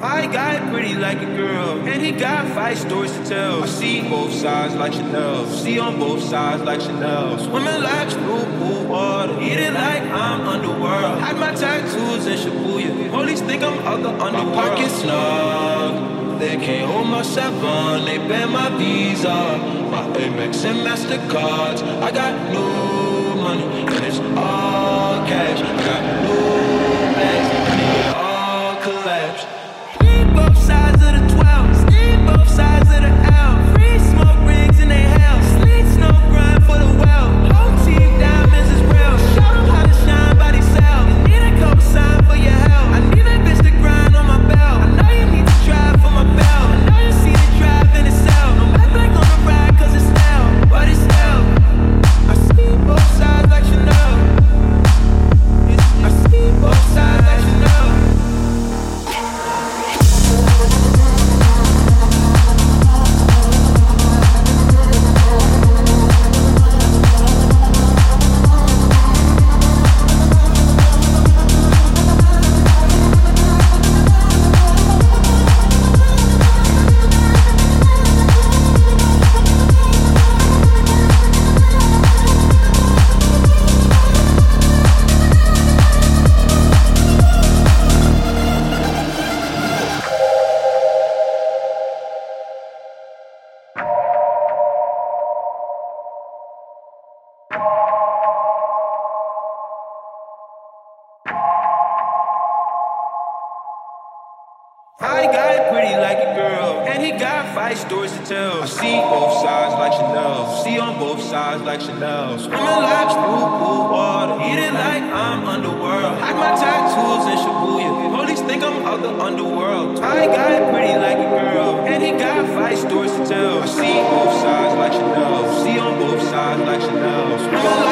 My guy pretty like a girl, and he got 5 stories to tell. I see both sides like Chanel, see on both sides like Chanel. Swimming like blue pool water, eating like I'm underworld. Had my tattoos in Shibuya, police think I'm out the underworld. My pockets snug, they can't hold my 7, they ban my Visa, my Amex and MasterCards. I got new money, and it's all cash. I got new bags, and it all collapse. Both sides of the 12, sleep both sides of the L. Free smoke rings in their hell, sleep no grind for the well. Whole team diamonds is real, show them how to shine by themselves. You need a cosign for your help, I need that bitch to grind on my belt. I know you need to drive for my belt, I know you see the drive in itself. I'm back like on the ride cause it's now, but it's now. I see both sides like Chanel, I see both sides like Chanel. My guy pretty like a girl, and he got 5 stories to tell. I see both sides like Chanel, see on both sides like Chanel. Swimming like blue water, eating like I'm underworld. Hide my tattoos in Shibuya, police think I'm out the underworld. My guy pretty like a girl, and he got 5 stories to tell. I see both sides like Chanel, see on both sides like Chanel.